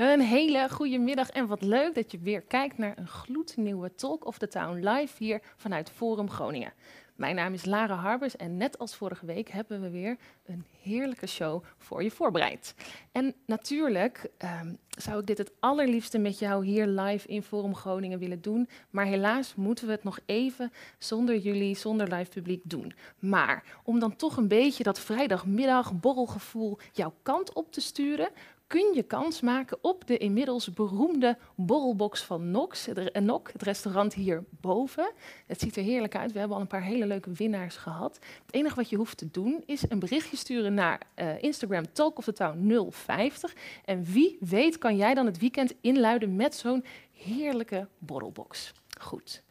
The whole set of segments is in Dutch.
Een hele goede middag en wat leuk dat je weer kijkt naar een gloednieuwe Talk of the Town live hier vanuit Forum Groningen. Mijn naam is Lara Harbers en net als vorige week hebben we weer een heerlijke show voor je voorbereid. En natuurlijk zou ik dit het allerliefste met jou hier live in Forum Groningen willen doen. Maar helaas moeten we het nog even zonder jullie, zonder live publiek doen. Maar om dan toch een beetje dat vrijdagmiddag borrelgevoel jouw kant op te sturen, kun je kans maken op de inmiddels beroemde borrelbox van Nox, het restaurant hierboven. Het ziet er heerlijk uit. We hebben al een paar hele leuke winnaars gehad. Het enige wat je hoeft te doen is een berichtje sturen naar Instagram Talk of the Town 050. En wie weet kan jij dan het weekend inluiden met zo'n heerlijke borrelbox. Goed.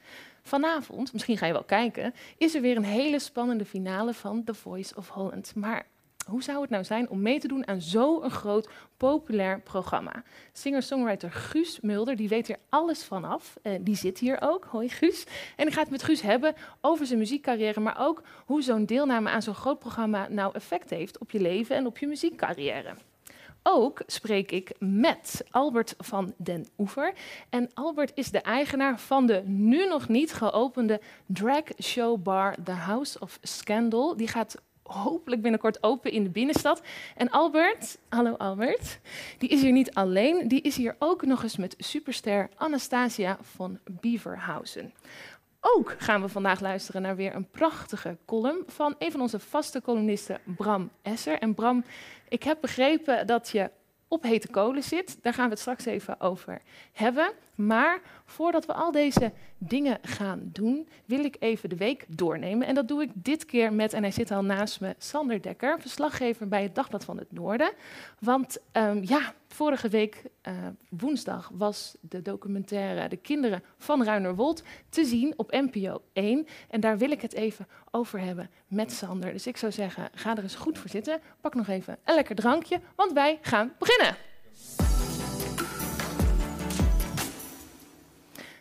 Vanavond, misschien ga je wel kijken, is er weer een hele spannende finale van The Voice of Holland. Maar hoe zou het nou zijn om mee te doen aan zo'n groot, populair programma? Singer-songwriter Guus Mulder, die weet er alles van af. Die zit hier ook. Hoi Guus. En ik ga het met Guus hebben over zijn muziekcarrière, maar ook hoe zo'n deelname aan zo'n groot programma nou effect heeft op je leven en op je muziekcarrière. Ook spreek ik met Albert van den Oever. En Albert is de eigenaar van de nu nog niet geopende drag show bar The House of Scandal. Die gaat hopelijk binnenkort open in de binnenstad. En Albert, hallo Albert, die is hier niet alleen. Die is hier ook nog eens met superster Anastasia van Beaverhausen. Ook gaan we vandaag luisteren naar weer een prachtige column van een van onze vaste columnisten, Bram Esser. En Bram, ik heb begrepen dat je op hete kolen zit. Daar gaan we het straks even over hebben. Maar voordat we al deze dingen gaan doen, wil ik even de week doornemen. En dat doe ik dit keer met, en hij zit al naast me, Sander Dekker, verslaggever bij het Dagblad van het Noorden. Want vorige week woensdag was de documentaire De Kinderen van Ruinerwold te zien op NPO 1. En daar wil ik het even over hebben met Sander. Dus ik zou zeggen, ga er eens goed voor zitten. Pak nog even een lekker drankje, want wij gaan beginnen.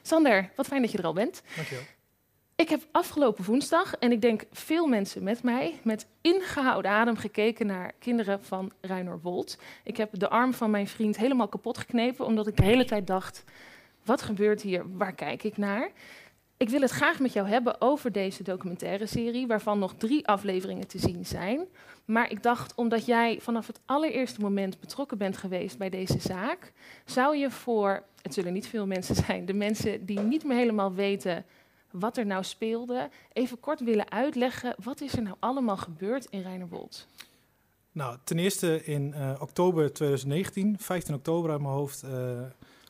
Sander, wat fijn dat je er al bent. Dankjewel. Ik heb afgelopen woensdag, en ik denk veel mensen met mij, met ingehouden adem gekeken naar Kinderen van Ruinerwold. Ik heb de arm van mijn vriend helemaal kapot geknepen, omdat ik de hele tijd dacht, wat gebeurt hier, waar kijk ik naar? Ik wil het graag met jou hebben over deze documentaire serie, waarvan nog 3 afleveringen te zien zijn. Maar ik dacht, omdat jij vanaf het allereerste moment betrokken bent geweest bij deze zaak, zou je voor, het zullen niet veel mensen zijn, de mensen die niet meer helemaal weten wat er nou speelde, even kort willen uitleggen, wat is er nou allemaal gebeurd in Ruinerwold? Nou, ten eerste in oktober 2019, 15 oktober uit mijn hoofd,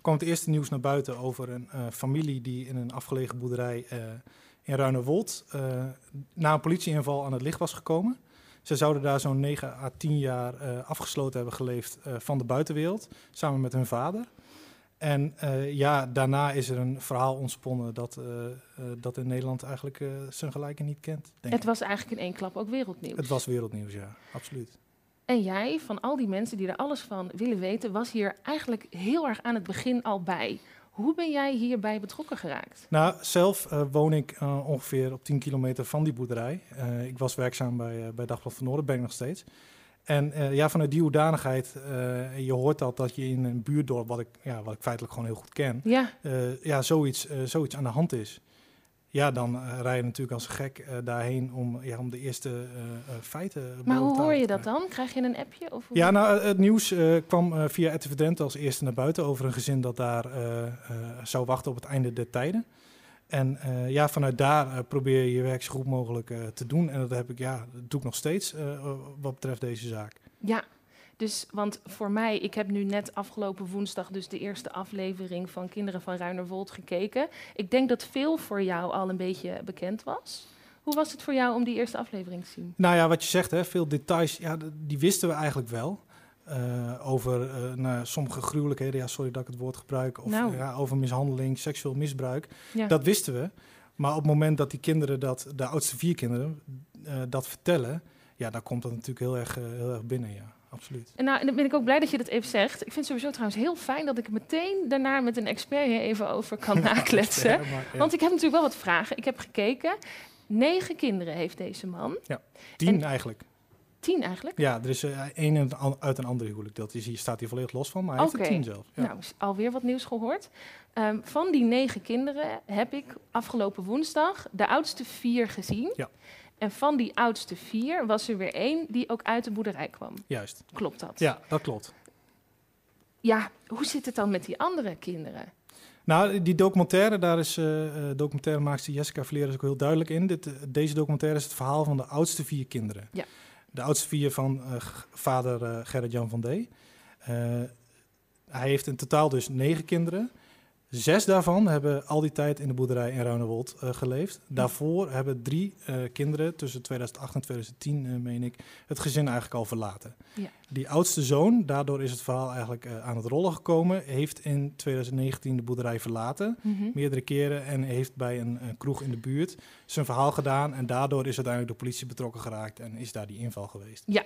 kwam het eerste nieuws naar buiten over een familie die in een afgelegen boerderij in Ruinerwold na een politieinval aan het licht was gekomen. Ze zouden daar zo'n 9 à 10 jaar afgesloten hebben geleefd van de buitenwereld, samen met hun vader. En daarna is er een verhaal ontsponnen dat in Nederland eigenlijk zijn gelijken niet kent. Het was eigenlijk in één klap ook wereldnieuws. Het was wereldnieuws, ja, absoluut. En jij, van al die mensen die er alles van willen weten, was hier eigenlijk heel erg aan het begin al bij. Hoe ben jij hierbij betrokken geraakt? Nou, zelf woon ik ongeveer op 10 kilometer van die boerderij. Ik was werkzaam bij Dagblad van het Noorden, ben ik nog steeds. En vanuit die hoedanigheid, je hoort dat je in een buurtdorp, wat ik feitelijk gewoon heel goed ken, zoiets aan de hand is. Ja, dan rij je natuurlijk als gek daarheen om de eerste feiten. Maar hoe hoor je dat dan? Krijg je een appje? Of hoe? Ja, nou, het nieuws kwam via RTV Drenthe als eerste naar buiten over een gezin dat daar zou wachten op het einde der tijden. En vanuit daar probeer je je werk zo goed mogelijk te doen. En dat doe ik nog steeds wat betreft deze zaak. Ja. Dus, want voor mij, ik heb nu net afgelopen woensdag dus de eerste aflevering van Kinderen van Ruinerwold gekeken. Ik denk dat veel voor jou al een beetje bekend was. Hoe was het voor jou om die eerste aflevering te zien? Nou ja, wat je zegt, hè, veel details, ja, die wisten we eigenlijk wel. Over sommige gruwelijkheden, ja, sorry dat ik het woord gebruik. Of nou, ja, over mishandeling, seksueel misbruik. Ja. Dat wisten we. Maar op het moment dat die kinderen, de oudste 4 kinderen, dat vertellen... ja, dan komt dat natuurlijk heel erg binnen, ja. Absoluut. En nou, dan ben ik ook blij dat je dat even zegt. Ik vind het sowieso trouwens heel fijn dat ik meteen daarna met een expert hier even over kan nakletsen. Ja, maar, ja. Want ik heb natuurlijk wel wat vragen. Ik heb gekeken. 9 kinderen heeft deze man. Ja, 10 eigenlijk. 10 eigenlijk? Ja, er is 1 uit een andere huwelijk. Dat is, hier staat hier volledig los van, maar hij heeft er 10 zelf. Ja. Nou, alweer wat nieuws gehoord. Van die 9 kinderen heb ik afgelopen woensdag de oudste 4 gezien. Ja. En van die oudste 4 was er weer 1 die ook uit de boerderij kwam. Juist. Klopt dat? Ja, dat klopt. Ja, hoe zit het dan met die andere kinderen? Nou, die documentaire, daar is documentairemaakster Jessica Vleer is ook heel duidelijk in. Deze documentaire is het verhaal van de oudste 4 kinderen. Ja. De oudste 4 van vader Gerrit Jan van De. Hij heeft in totaal dus 9 kinderen. 6 daarvan hebben al die tijd in de boerderij in Ruinerwold geleefd. Daarvoor hebben 3 kinderen tussen 2008 en 2010, meen ik, het gezin eigenlijk al verlaten. Ja. Die oudste zoon, daardoor is het verhaal eigenlijk aan het rollen gekomen, heeft in 2019 de boerderij verlaten, meerdere keren, en heeft bij een kroeg in de buurt zijn verhaal gedaan. En daardoor is uiteindelijk de politie betrokken geraakt en is daar die inval geweest. Ja.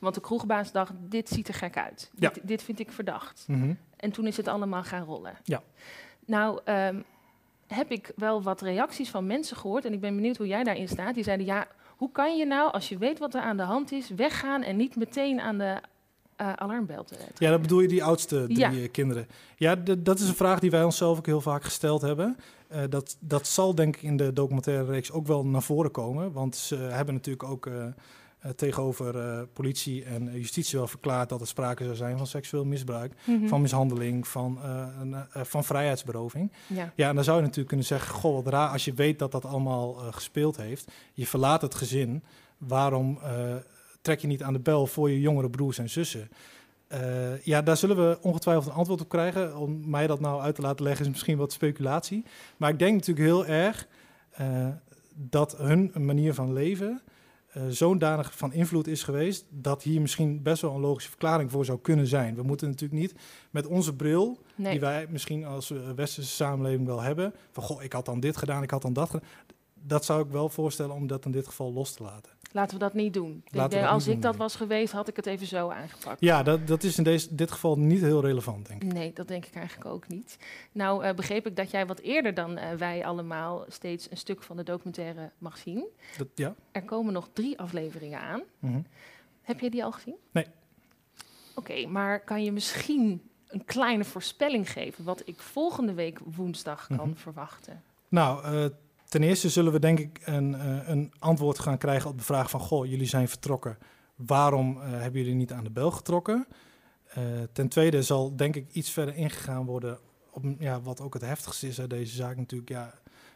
Want de kroegbaas dacht, dit ziet er gek uit. Ja. Dit vind ik verdacht. Mm-hmm. En toen is het allemaal gaan rollen. Ja. Nou, heb ik wel wat reacties van mensen gehoord. En ik ben benieuwd hoe jij daarin staat. Die zeiden, ja, hoe kan je nou, als je weet wat er aan de hand is, weggaan en niet meteen aan de alarmbel te trekken? Ja, dat bedoel je die oudste 3 kinderen. Ja, dat is een vraag die wij onszelf ook heel vaak gesteld hebben. Dat zal denk ik in de documentaire reeks ook wel naar voren komen. Want ze hebben natuurlijk ook... tegenover politie en justitie wel verklaard dat er sprake zou zijn van seksueel misbruik, van mishandeling, van vrijheidsberoving. Ja. Ja, en dan zou je natuurlijk kunnen zeggen, goh, wat raar, als je weet dat dat allemaal gespeeld heeft. Je verlaat het gezin, waarom trek je niet aan de bel voor je jongere broers en zussen? Ja, daar zullen we ongetwijfeld een antwoord op krijgen. Om mij dat nou uit te laten leggen is misschien wat speculatie. Maar ik denk natuurlijk heel erg dat hun manier van leven zo'n danig van invloed is geweest, dat hier misschien best wel een logische verklaring voor zou kunnen zijn. We moeten natuurlijk niet met onze bril, die wij misschien als westerse samenleving wel hebben, van goh, ik had dan dit gedaan, ik had dan dat gedaan. Dat zou ik wel voorstellen om dat in dit geval los te laten. Laten we dat niet doen. Als ik dat was geweest, had ik het even zo aangepakt. Ja, dat is in dit geval niet heel relevant, denk ik. Nee, dat denk ik eigenlijk ook niet. Nou, begreep ik dat jij wat eerder dan wij allemaal steeds een stuk van de documentaire mag zien. Ja. Er komen nog 3 afleveringen aan. Mm-hmm. Heb jij die al gezien? Nee. Oké, maar kan je misschien een kleine voorspelling geven wat ik volgende week woensdag kan verwachten? Nou, ten eerste zullen we denk ik een antwoord gaan krijgen op de vraag van, goh, jullie zijn vertrokken. Waarom hebben jullie niet aan de bel getrokken? Ten tweede zal denk ik iets verder ingegaan worden op wat ook het heftigste is uit deze zaak natuurlijk. Ja,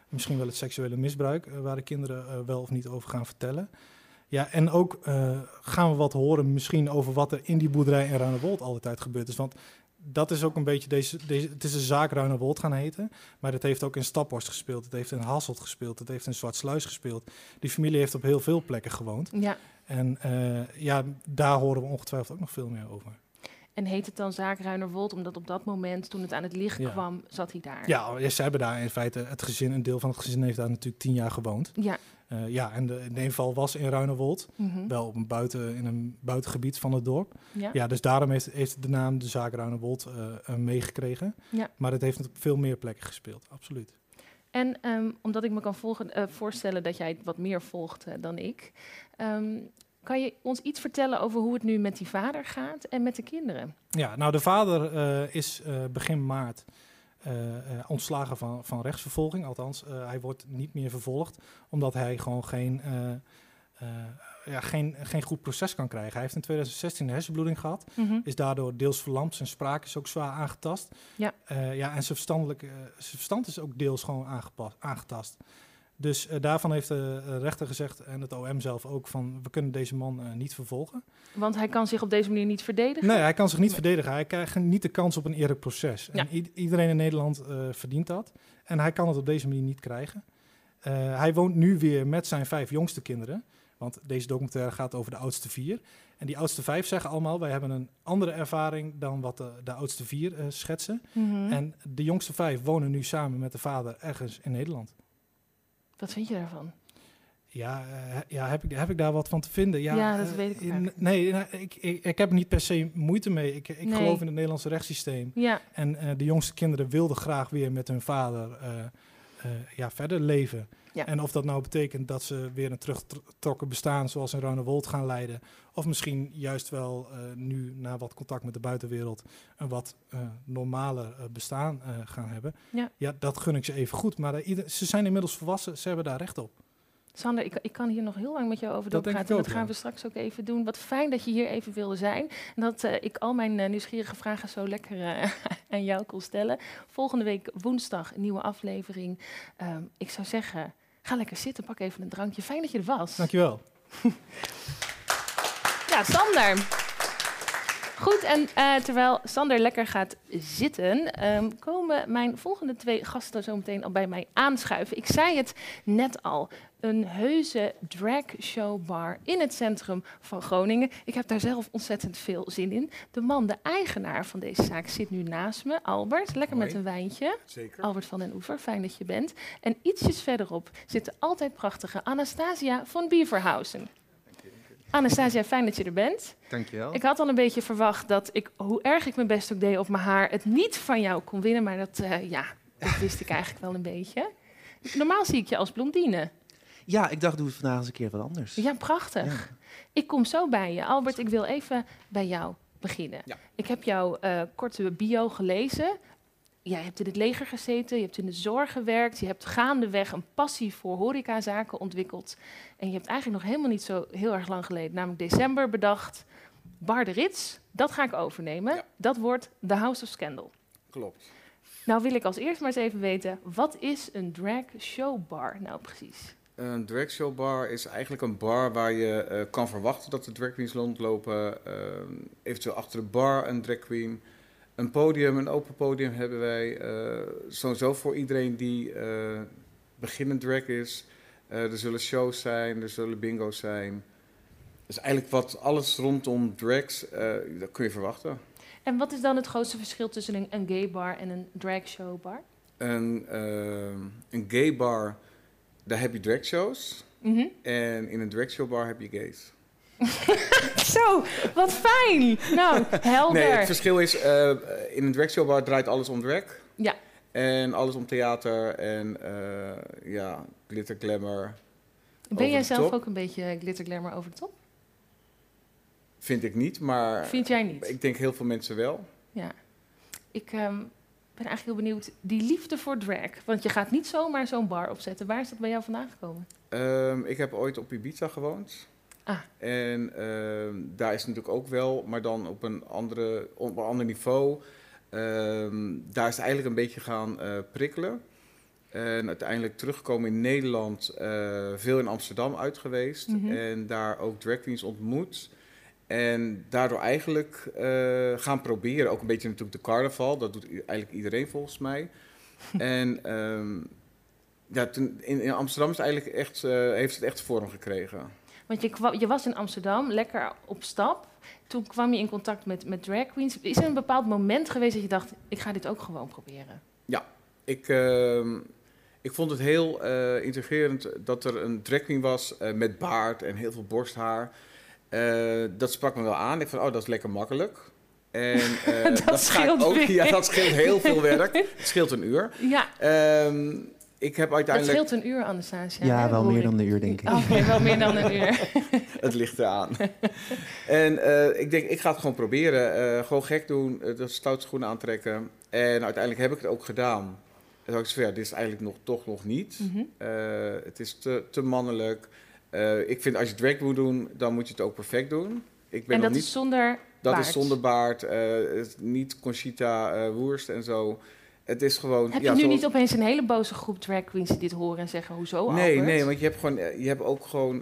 misschien wel het seksuele misbruik, waar de kinderen wel of niet over gaan vertellen. Ja, en ook gaan we wat horen misschien over wat er in die boerderij in Ruinerwold altijd gebeurd is. Want dat is ook een beetje het is een zaak Ruinerwold gaan heten. Maar dat heeft ook in Staphorst gespeeld. Het heeft in Hasselt gespeeld. Het heeft in Zwartsluis gespeeld. Die familie heeft op heel veel plekken gewoond. Ja. En daar horen we ongetwijfeld ook nog veel meer over. En heet het dan zaak Ruinerwold omdat op dat moment, toen het aan het licht kwam, zat hij daar? Ja, ze hebben daar in feite het gezin, een deel van het gezin heeft daar natuurlijk 10 jaar gewoond. Ja. En de inval was in Ruinerwold, wel op in een buitengebied van het dorp. Ja. Ja, dus daarom heeft de naam de zaak Ruinerwold meegekregen. Ja. Maar het heeft op veel meer plekken gespeeld, absoluut. En omdat ik me kan voorstellen dat jij het wat meer volgt dan ik, kan je ons iets vertellen over hoe het nu met die vader gaat en met de kinderen? Ja, nou de vader is begin maart ontslagen van rechtsvervolging. Althans, hij wordt niet meer vervolgd omdat hij gewoon geen goed proces kan krijgen. Hij heeft in 2016 een hersenbloeding gehad. Is daardoor deels verlamd. Zijn spraak is ook zwaar aangetast. Ja. En zijn verstand is ook deels gewoon aangetast. Dus daarvan heeft de rechter gezegd en het OM zelf ook van, we kunnen deze man niet vervolgen. Want hij kan zich op deze manier niet verdedigen? Nee, hij kan zich niet verdedigen. Hij krijgt niet de kans op een eerlijk proces. Ja. En iedereen in Nederland verdient dat. En hij kan het op deze manier niet krijgen. Hij woont nu weer met zijn 5 jongste kinderen. Want deze documentaire gaat over de oudste 4. En die oudste 5 zeggen allemaal, wij hebben een andere ervaring dan wat de oudste 4 schetsen. Mm-hmm. En de jongste 5 wonen nu samen met de vader ergens in Nederland. Wat vind je daarvan? Ja, heb ik daar wat van te vinden? Ja, dat weet ik ook. Nee, ik heb niet per se moeite mee. Ik geloof in het Nederlandse rechtssysteem. Ja. En de jongste kinderen wilden graag weer met hun vader verder leven. Ja. En of dat nou betekent dat ze weer een teruggetrokken bestaan zoals in Ruinerwold gaan leiden. Of misschien juist wel nu na wat contact met de buitenwereld een wat normaler bestaan gaan hebben. Ja. Ja, dat gun ik ze even goed. Maar ze zijn inmiddels volwassen, ze hebben daar recht op. Sander, ik kan hier nog heel lang met jou over doorpraten. Dat gaan we straks ook even doen. Wat fijn dat je hier even wilde zijn. En dat ik al mijn nieuwsgierige vragen zo lekker aan jou kon stellen. Volgende week woensdag een nieuwe aflevering. Ik zou zeggen, ga lekker zitten, pak even een drankje. Fijn dat je er was. Dankjewel. Ja, Sander. Goed, en terwijl Sander lekker gaat zitten, komen mijn volgende 2 gasten zo meteen al bij mij aanschuiven. Ik zei het net al, een heuse dragshowbar in het centrum van Groningen. Ik heb daar zelf ontzettend veel zin in. De man, de eigenaar van deze zaak, zit nu naast me, Albert. Lekker Hoi. Met een wijntje. Zeker. Albert van den Oever, fijn dat je bent. En ietsjes verderop zit de altijd prachtige Anastasia van Beaverhausen. Anastasia, fijn dat je er bent. Dankjewel. Ik had al een beetje verwacht dat ik, hoe erg ik mijn best ook deed op mijn haar, het niet van jou kon winnen, maar dat wist ik eigenlijk wel een beetje. Normaal zie ik je als blondine. Ja, ik dacht, doe het vandaag eens een keer wat anders. Ja, prachtig. Ja. Ik kom zo bij je. Albert, ik wil even bij jou beginnen. Ja. Ik heb jouw korte bio gelezen. Jij hebt in het leger gezeten, je hebt in de zorg gewerkt, je hebt gaandeweg een passie voor horecazaken ontwikkeld. En je hebt eigenlijk nog helemaal niet zo heel erg lang geleden, namelijk december, bedacht, Bar de Rits, dat ga ik overnemen. Ja. Dat wordt The House of Scandal. Klopt. Nou wil ik als eerst maar eens even weten, wat is een drag showbar nou precies? Een drag showbar is eigenlijk een bar waar je kan verwachten dat de drag queens rondlopen. Eventueel achter de bar een drag queen. Een podium, een open podium hebben wij, sowieso voor iedereen die beginnend drag is. Er zullen shows zijn, er zullen bingo's zijn. Dus eigenlijk alles rondom drags, dat kun je verwachten. En wat is dan het grootste verschil tussen een gay bar en een drag show bar? Een gay bar, daar heb je drag shows. Mm-hmm. En in een drag show bar heb je gays. Zo, wat fijn. Nou, helder. Nee, het verschil is, in een dragshowbar draait alles om drag. Ja. En alles om theater en glitter glamour. Ben jij zelf ook een beetje glitter glamour over de top? Vind ik niet, maar... Vind jij niet? Ik denk heel veel mensen wel. Ja. Ik ben eigenlijk heel benieuwd, die liefde voor drag. Want je gaat niet zomaar zo'n bar opzetten. Waar is dat bij jou vandaan gekomen? Ik heb ooit op Ibiza gewoond. Ah. En daar is natuurlijk ook wel, maar dan op een ander niveau. Daar is het eigenlijk een beetje gaan prikkelen. En uiteindelijk teruggekomen in Nederland, veel in Amsterdam uit geweest. Mm-hmm. En daar ook drag queens ontmoet. En daardoor eigenlijk gaan proberen, ook een beetje natuurlijk de carnaval. Dat doet eigenlijk iedereen volgens mij. En in Amsterdam is het eigenlijk echt, heeft het echt vorm gekregen. Want je was in Amsterdam, lekker op stap. Toen kwam je in contact met drag queens. Is er een bepaald moment geweest dat je dacht, ik ga dit ook gewoon proberen? Ja, ik vond het heel intrigerend dat er een drag queen was met baard en heel veel borsthaar. Dat sprak me wel aan. Ik dacht, dat is lekker makkelijk. En, dat scheelt ook. Ja, dat scheelt heel veel werk. Het scheelt een uur. Ja. Ik heb uiteindelijk... Dat scheelt een uur, Anastasia. Ja, wel meer dan een uur, denk ik. Oké, wel meer dan een uur. Het ligt eraan. En ik denk, ik ga het gewoon proberen. Gewoon gek doen, de stoute schoenen aantrekken. En uiteindelijk heb ik het ook gedaan. En toen ik zei, dit is eigenlijk toch nog niet. Mm-hmm. Het is te mannelijk. Ik vind, als je drag moet doen, dan moet je het ook perfect doen. Is zonder dat baard? Dat is zonder baard. Niet Conchita Wurst en zo. Het is gewoon, heb je nu niet opeens een hele boze groep drag queens die dit horen en zeggen, hoezo Albert? Nee, want je hebt ook gewoon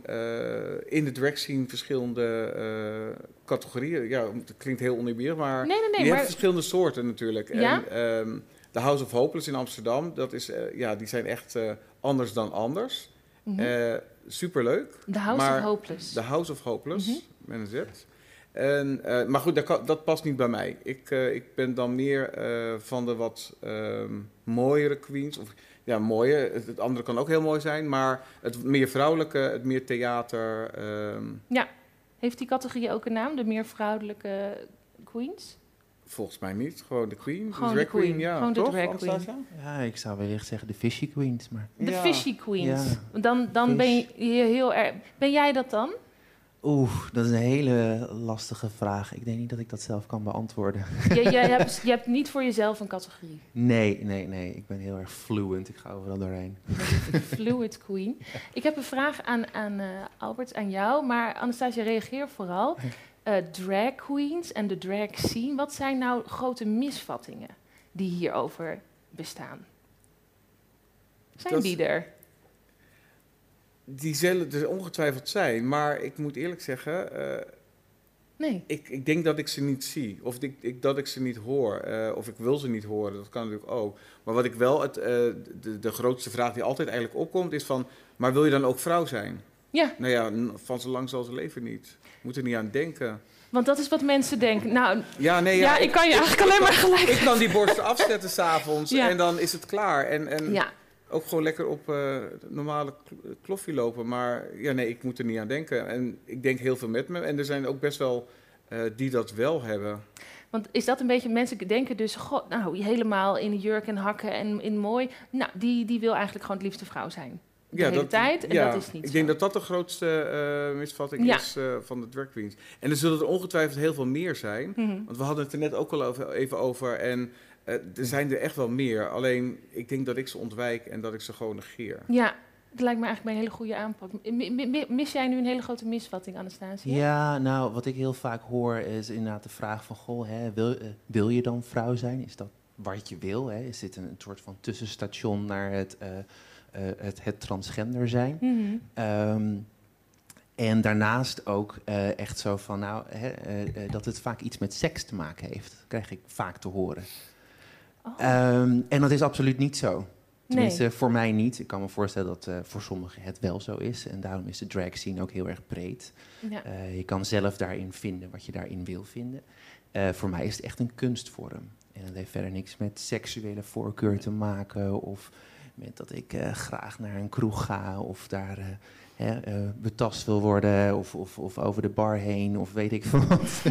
in de drag scene verschillende categorieën. Ja, het klinkt heel oneerbiedig, maar je hebt verschillende soorten natuurlijk. Ja? En The House of Hopeless in Amsterdam, dat is, die zijn echt anders dan anders. Mm-hmm. Superleuk. The House of Hopeless. The House of Hopeless, mm-hmm. Met een Z. En, maar goed, dat past niet bij mij. Ik ben dan meer van de wat mooiere queens. Of, ja, mooie. Het andere kan ook heel mooi zijn. Maar het meer vrouwelijke, het meer theater. Ja. Heeft die categorie ook een naam? De meer vrouwelijke queens? Volgens mij niet. Gewoon de queen. Gewoon de drag queen. Ja. Gewoon de toch? Drag queen. Ja, ik zou wellicht zeggen de fishy queens. Maar... De fishy queens. Ja. Dan ben je heel erg... Ben jij dat dan? Oeh, dat is een hele lastige vraag. Ik denk niet dat ik dat zelf kan beantwoorden. Je hebt niet voor jezelf een categorie? Nee. Ik ben heel erg fluent. Ik ga overal doorheen. Fluent queen. Ja. Ik heb een vraag aan Albert, aan jou. Maar Anastasia, reageer vooral. Drag queens en de drag scene. Wat zijn nou grote misvattingen die hierover bestaan? Zijn dat die er? Die zullen er ongetwijfeld zijn, maar ik moet eerlijk zeggen... nee. Ik denk dat ik ze niet zie, of dat ik ze niet hoor, of ik wil ze niet horen. Dat kan natuurlijk ook. Maar wat ik wel... de grootste vraag die altijd eigenlijk opkomt is van... Maar wil je dan ook vrouw zijn? Ja. Nou ja, van zo lang zal ze leven niet. Moet er niet aan denken. Want dat is wat mensen denken. Nou, ik kan je eigenlijk alleen maar gelijk... Ik kan die borsten afzetten s'avonds en dan is het klaar. En ja. Ook gewoon lekker op normale kloffie lopen. Maar ik moet er niet aan denken. En ik denk heel veel met me. En er zijn ook best wel die dat wel hebben. Want is dat een beetje... Mensen denken dus... God, nou, helemaal in jurk en hakken en in mooi. Nou, die wil eigenlijk gewoon het liefste vrouw zijn. De hele tijd. En dat is niet zo. Ik denk dat de grootste misvatting is van de drag queens. En er zullen er ongetwijfeld heel veel meer zijn. Mm-hmm. Want we hadden het er net ook al even over. En... er zijn er echt wel meer. Alleen, ik denk dat ik ze ontwijk en dat ik ze gewoon negeer. Ja, dat lijkt me eigenlijk een hele goede aanpak. Mis jij nu een hele grote misvatting, Anastasia? Ja, nou, wat ik heel vaak hoor is inderdaad de vraag van... Goh, hè, wil je dan vrouw zijn? Is dat wat je wil? Hè? Is dit een soort van tussenstation naar het transgender zijn? Mm-hmm. En daarnaast ook echt zo van... dat het vaak iets met seks te maken heeft. Dat krijg ik vaak te horen. Oh. En dat is absoluut niet zo. Tenminste, voor mij niet. Ik kan me voorstellen dat voor sommigen het wel zo is. En daarom is de drag scene ook heel erg breed. Ja. Je kan zelf daarin vinden wat je daarin wil vinden. Voor mij is het echt een kunstvorm. En dat heeft verder niks met seksuele voorkeur te maken... of met dat ik graag naar een kroeg ga of daar... betast wil worden of over de bar heen of weet ik veel wat.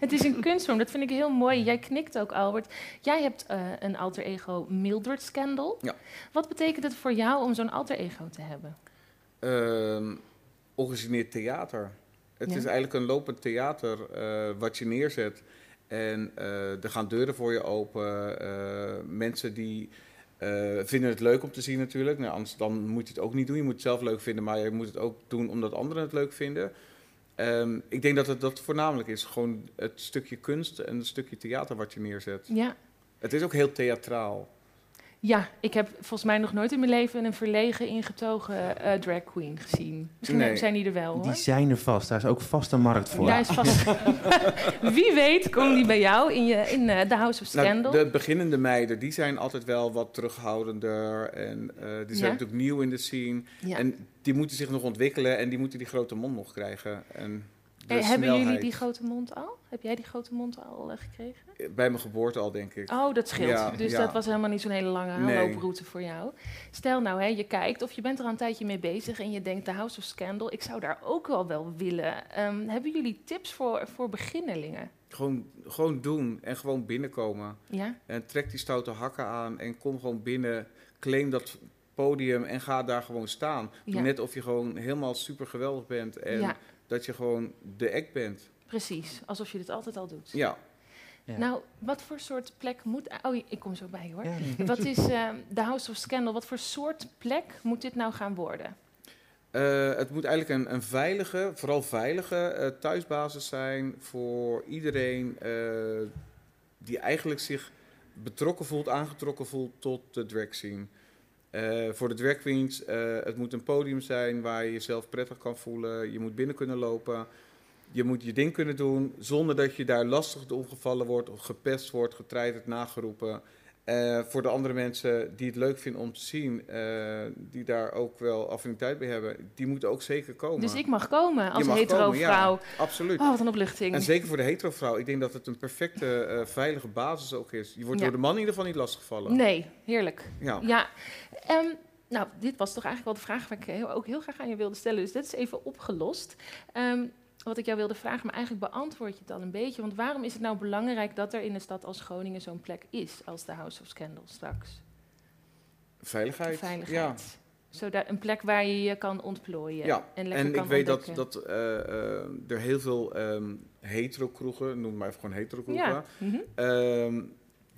Het is een kunstvorm, dat vind ik heel mooi. Jij knikt ook, Albert. Jij hebt een alter ego, Mildred Scandal. Ja. Wat betekent het voor jou om zo'n alter ego te hebben? Origineert theater. Het is eigenlijk een lopend theater wat je neerzet. En er gaan deuren voor je open. Mensen die... vinden het leuk om te zien natuurlijk. Nou, anders dan moet je het ook niet doen. Je moet het zelf leuk vinden, maar je moet het ook doen omdat anderen het leuk vinden. Ik denk dat het dat voornamelijk is. Gewoon het stukje kunst en het stukje theater wat je neerzet. Ja. Het is ook heel theatraal. Ja, ik heb volgens mij nog nooit in mijn leven een verlegen, ingetogen drag queen gezien. Misschien zijn die er wel, hoor. Die zijn er vast. Daar is ook vast een markt voor. Daar is vast. Wie weet komen die bij jou in The House of Scandal? Nou, de beginnende meiden, die zijn altijd wel wat terughoudender. En die zijn natuurlijk nieuw in de scene. Ja. En die moeten zich nog ontwikkelen en die moeten die grote mond nog krijgen. En hebben jullie die grote mond al? Heb jij die grote mond al gekregen? Bij mijn geboorte al, denk ik. Oh, dat scheelt. Ja, dus dat was helemaal niet zo'n hele lange aanlooproute voor jou. Stel nou, hè, je kijkt of je bent er al een tijdje mee bezig... en je denkt, The House of Scandal, ik zou daar ook wel willen. Hebben jullie tips voor beginnelingen? Gewoon doen en gewoon binnenkomen. Ja? En trek die stoute hakken aan en kom gewoon binnen. Claim dat podium en ga daar gewoon staan. Ja. Net of je gewoon helemaal super geweldig bent en... Ja. Dat je gewoon de act bent. Precies, alsof je dit altijd al doet. Ja. Nou, wat voor soort plek moet... Oh, ik kom zo bij, hoor. Ja. Wat is The House of Scandal? Wat voor soort plek moet dit nou gaan worden? Het moet eigenlijk een veilige, vooral veilige thuisbasis zijn... voor iedereen die eigenlijk zich betrokken voelt, aangetrokken voelt tot de drag scene. Voor de drag queens, het moet een podium zijn waar je jezelf prettig kan voelen. Je moet binnen kunnen lopen. Je moet je ding kunnen doen zonder dat je daar lastig door omgevallen wordt... of gepest wordt, getreiterd, nageroepen. Voor de andere mensen die het leuk vinden om te zien, die daar ook wel affiniteit bij hebben, die moeten ook zeker komen. Dus ik mag komen als hetero-vrouw? Ja, absoluut. Oh, wat een opluchting. En zeker voor de hetero-vrouw. Ik denk dat het een perfecte, veilige basis ook is. Je wordt door de man in ieder geval niet lastiggevallen. Nee, heerlijk. Ja. Nou, dit was toch eigenlijk wel de vraag waar ik ook heel graag aan je wilde stellen. Dus dat is even opgelost. Wat ik jou wilde vragen, maar eigenlijk beantwoord je het dan een beetje. Want waarom is het nou belangrijk dat er in een stad als Groningen zo'n plek is als de House of Scandal straks? Veiligheid. Veiligheid. Ja. Zodat een plek waar je je kan ontplooien. Ja, en lekker kan ontdekken. Ik weet dat er heel veel hetero-kroegen, noem maar even gewoon hetero-kroegen,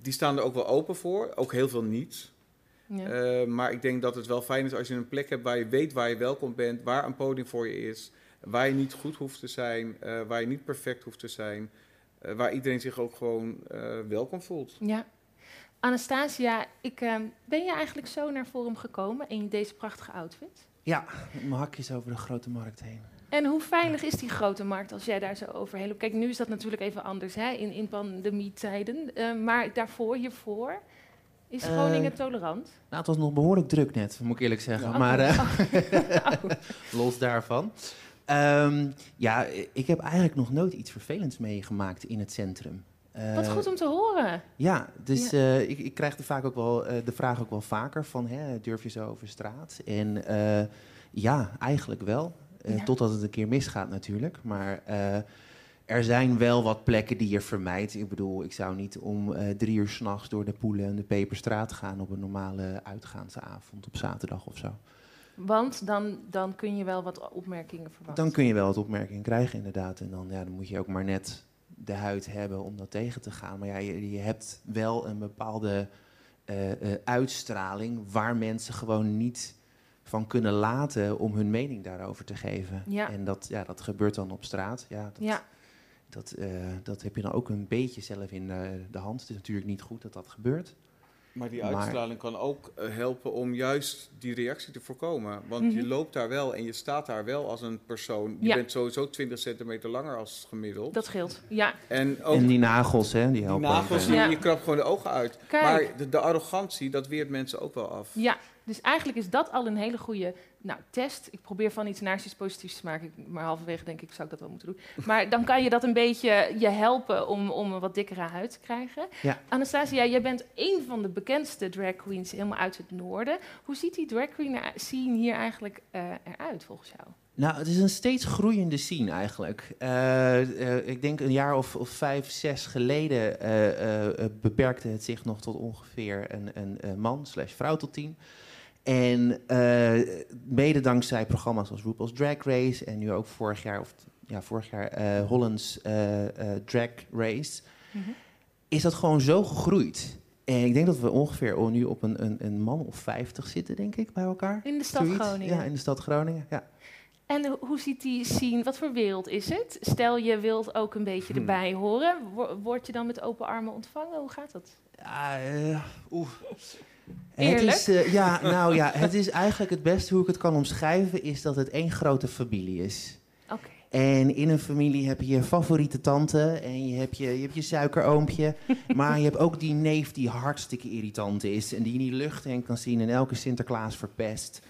die staan er ook wel open voor. Ook heel veel niet. Ja. Maar ik denk dat het wel fijn is als je een plek hebt waar je weet waar je welkom bent, waar een podium voor je is, waar je niet goed hoeft te zijn, waar je niet perfect hoeft te zijn, waar iedereen zich ook gewoon welkom voelt. Ja. Anastasia, ben je eigenlijk zo naar Forum gekomen in deze prachtige outfit? Ja, met mijn hakjes over de Grote Markt heen. En hoe veilig is die Grote Markt als jij daar zo overheen loopt? Kijk, nu is dat natuurlijk even anders hè, in pandemietijden, maar hiervoor... Is Groningen tolerant? Nou, het was nog behoorlijk druk net, moet ik eerlijk zeggen. Ja. Maar los daarvan. Ja, ik heb eigenlijk nog nooit iets vervelends meegemaakt in het centrum. Wat goed om te horen. Ja, dus ja. Ik krijg er vaak ook wel, de vraag ook wel vaker van, hè, durf je zo over straat? En ja, eigenlijk wel. Totdat het een keer misgaat natuurlijk, maar... Er zijn wel wat plekken die je vermijdt. Ik bedoel, ik zou niet om 3 uur 's nachts door de Poelen en de Peperstraat gaan op een normale uitgaansavond op zaterdag of zo. Want dan kun je wel wat opmerkingen verwachten. Dan kun je wel wat opmerkingen krijgen, inderdaad. En dan moet je ook maar net de huid hebben om dat tegen te gaan. Maar ja, je hebt wel een bepaalde uitstraling waar mensen gewoon niet van kunnen laten om hun mening daarover te geven. Ja. En dat gebeurt dan op straat. Dat heb je dan ook een beetje zelf in de hand. Het is natuurlijk niet goed dat gebeurt. Maar die uitstraling kan ook helpen om juist die reactie te voorkomen. Want je loopt daar wel en je staat daar wel als een persoon. Je bent sowieso 20 centimeter langer als gemiddeld. Dat scheelt, ja. En, ook die nagels, hè, die helpen. Die nagels, je krabt gewoon de ogen uit. Kijk. Maar de arrogantie, dat weert mensen ook wel af. Ja, dus eigenlijk is dat al een hele goede... Nou, test. Ik probeer van iets naars iets positiefs te maken. Maar halverwege denk ik, zou ik dat wel moeten doen. Maar dan kan je dat een beetje je helpen om een wat dikkere huid te krijgen. Ja. Anastasia, jij bent één van de bekendste drag queens helemaal uit het noorden. Hoe ziet die drag queen scene hier eigenlijk eruit volgens jou? Nou, het is een steeds groeiende scene eigenlijk. Ik denk een jaar of 5, 6 geleden beperkte het zich nog tot ongeveer een man/vrouw tot 10... En mede dankzij programma's als RuPaul's Drag Race en nu ook vorig jaar Hollands Drag Race, is dat gewoon zo gegroeid. En ik denk dat we ongeveer nu op een man of 50 zitten, denk ik, bij elkaar. In de stad Groningen. Ja, in de stad Groningen, ja. En hoe ziet die scene, wat voor wereld is het? Stel, je wilt ook een beetje erbij horen. Word je dan met open armen ontvangen? Hoe gaat dat? Eerlijk? Het is eigenlijk het beste hoe ik het kan omschrijven, is dat het één grote familie is. Okay. En in een familie heb je je favoriete tante en je hebt je suikeroompje. Maar je hebt ook die neef die hartstikke irritant is en die je niet lucht in kan zien en elke Sinterklaas verpest.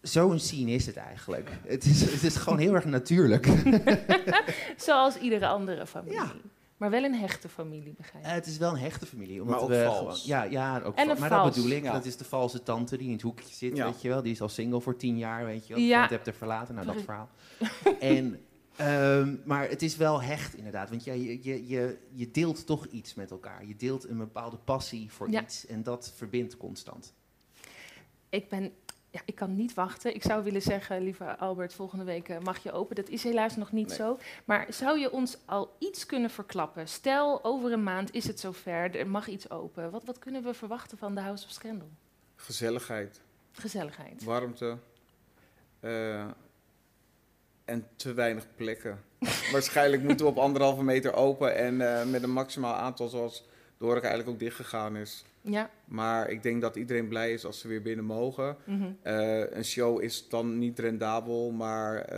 Zo'n scene is het eigenlijk. Het is gewoon heel erg natuurlijk. Zoals iedere andere familie. Ja. Maar wel een hechte familie, begrijp ik. Het is wel een hechte familie. Omdat maar ook we vals. Ook en vals. Maar dat bedoel ik. Ja. Dat is de valse tante die in het hoekje zit, weet je wel. Die is al single voor 10 jaar, weet je wel. Ja. Hebt haar verlaten. Nou, dat verhaal. Maar het is wel hecht, inderdaad. Want je deelt toch iets met elkaar. Je deelt een bepaalde passie voor iets. En dat verbindt constant. Ik kan niet wachten. Ik zou willen zeggen, lieve Albert, volgende week mag je open. Dat is helaas nog niet zo. Maar zou je ons al iets kunnen verklappen? Stel, over een maand is het zover, er mag iets open. Wat kunnen we verwachten van de House of Scandal? Gezelligheid. Warmte. En te weinig plekken. Waarschijnlijk moeten we op 1,5 meter open en met een maximaal aantal zoals de horeca eigenlijk ook dichtgegaan is. Ja. Maar ik denk dat iedereen blij is als ze weer binnen mogen. Een show is dan niet rendabel, maar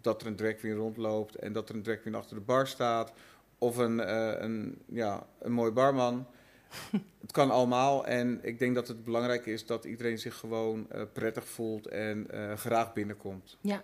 dat er een drag queen rondloopt en dat er een drag queen achter de bar staat. Of een mooi barman. Het kan allemaal en ik denk dat het belangrijk is dat iedereen zich gewoon prettig voelt en graag binnenkomt. Ja.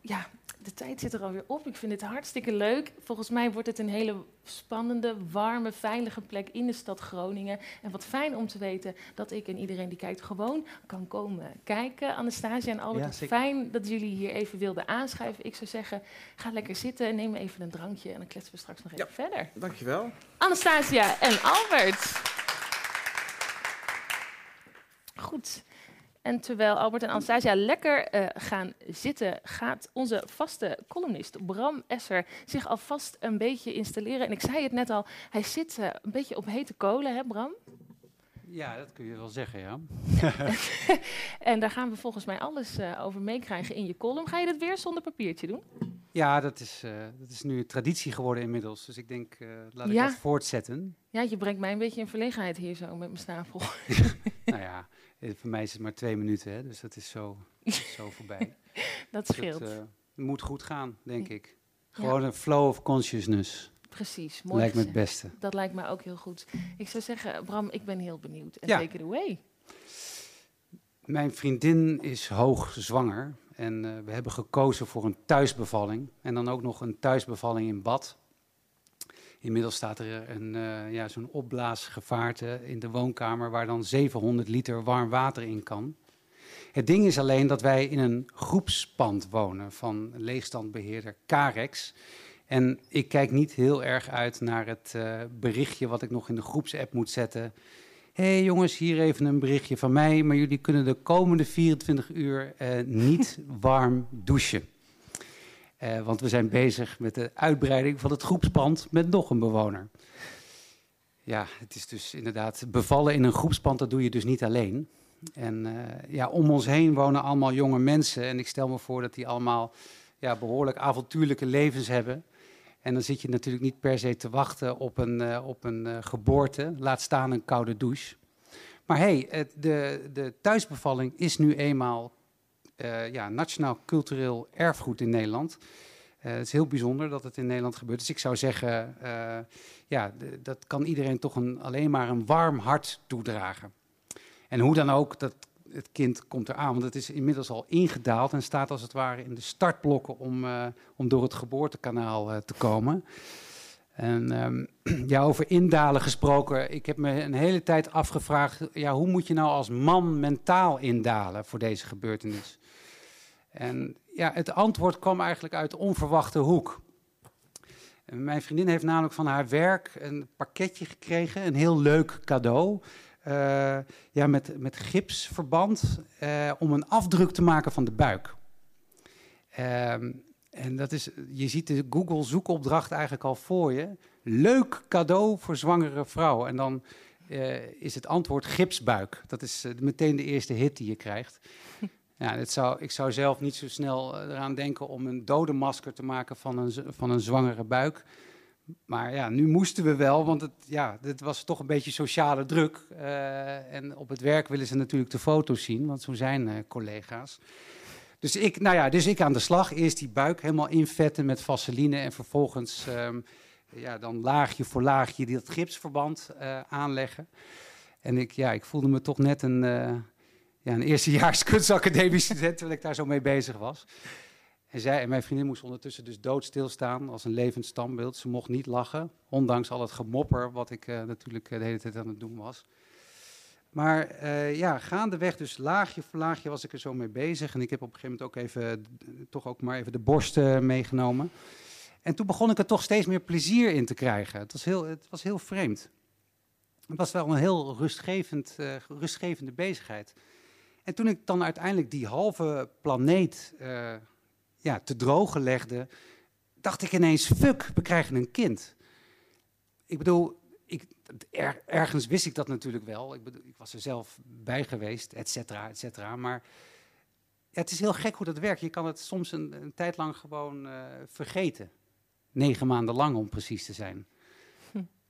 Ja, de tijd zit er alweer op. Ik vind het hartstikke leuk. Volgens mij wordt het een hele spannende, warme, veilige plek in de stad Groningen. En wat fijn om te weten dat ik en iedereen die kijkt gewoon kan komen kijken. Anastasia en Albert, ja, fijn dat jullie hier even wilden aanschuiven. Ik zou zeggen, ga lekker zitten en neem even een drankje en dan kletsen we straks nog even verder. Dankjewel. Anastasia en Albert. Goed. En terwijl Albert en Anastasia lekker gaan zitten, gaat onze vaste columnist Bram Esser zich alvast een beetje installeren. En ik zei het net al, hij zit een beetje op hete kolen, hè Bram? Ja, dat kun je wel zeggen, ja. En daar gaan we volgens mij alles over meekrijgen in je column. Ga je dat weer zonder papiertje doen? Ja, dat is nu traditie geworden inmiddels. Dus ik denk, laat ik dat voortzetten. Ja, je brengt mij een beetje in verlegenheid hier zo met mijn snavel. Nou ja, voor mij is het maar 2 minuten, hè, dus dat is zo voorbij. Dat scheelt. Het moet goed gaan, denk ik. Gewoon een flow of consciousness. Precies, mooi. Lijkt me het beste. Dat lijkt mij ook heel goed. Ik zou zeggen, Bram, ik ben heel benieuwd. En take it away. Mijn vriendin is hoogzwanger. En we hebben gekozen voor een thuisbevalling. En dan ook nog een thuisbevalling in bad. Inmiddels staat er zo'n opblaasgevaarte in de woonkamer waar dan 700 liter warm water in kan. Het ding is alleen dat wij in een groepspand wonen van leegstandbeheerder Carex. En ik kijk niet heel erg uit naar het berichtje wat ik nog in de groepsapp moet zetten. Hé jongens, hier even een berichtje van mij, maar jullie kunnen de komende 24 uur niet warm douchen. Want we zijn bezig met de uitbreiding van het groepspand met nog een bewoner. Ja, het is dus inderdaad bevallen in een groepspand, dat doe je dus niet alleen. En om ons heen wonen allemaal jonge mensen. En ik stel me voor dat die allemaal behoorlijk avontuurlijke levens hebben. En dan zit je natuurlijk niet per se te wachten op een geboorte, laat staan een koude douche. Maar de thuisbevalling is nu eenmaal nationaal cultureel erfgoed in Nederland. Het is heel bijzonder dat het in Nederland gebeurt. Dus ik zou zeggen, dat kan iedereen toch alleen maar een warm hart toedragen. En hoe dan ook, het kind komt eraan, want het is inmiddels al ingedaald en staat als het ware in de startblokken om door het geboortekanaal te komen. En over indalen gesproken, ik heb me een hele tijd afgevraagd, hoe moet je nou als man mentaal indalen voor deze gebeurtenis? En het antwoord kwam eigenlijk uit de onverwachte hoek. Mijn vriendin heeft namelijk van haar werk een pakketje gekregen, een heel leuk cadeau. Met gipsverband om een afdruk te maken van de buik. En dat is, je ziet de Google zoekopdracht eigenlijk al voor je. Leuk cadeau voor zwangere vrouw. En dan is het antwoord gipsbuik. Dat is meteen de eerste hit die je krijgt. Ja, ik zou zelf niet zo snel eraan denken om een dodenmasker te maken van een zwangere buik. Maar nu moesten we wel, want dit was toch een beetje sociale druk. En op het werk willen ze natuurlijk de foto's zien, want zo zijn collega's. Dus ik aan de slag. Eerst die buik helemaal invetten met vaseline en vervolgens dan laagje voor laagje dat gipsverband aanleggen. En ik voelde me toch net een eerstejaars kunstacademisch student, terwijl ik daar zo mee bezig was. En zij en mijn vriendin moest ondertussen dus doodstil staan als een levend standbeeld. Ze mocht niet lachen, ondanks al het gemopper wat ik natuurlijk de hele tijd aan het doen was. Maar gaandeweg, dus laagje voor laagje was ik er zo mee bezig. En ik heb op een gegeven moment ook toch ook maar even de borst meegenomen. En toen begon ik er toch steeds meer plezier in te krijgen. Het was heel vreemd. Het was wel een heel rustgevende bezigheid. En toen ik dan uiteindelijk die halve planeet... te drogen legde, dacht ik ineens, fuck, we krijgen een kind. Ik bedoel, ergens wist ik dat natuurlijk wel. Ik was er zelf bij geweest, et cetera, et cetera. Maar het is heel gek hoe dat werkt. Je kan het soms een tijd lang gewoon vergeten. 9 maanden lang, om precies te zijn.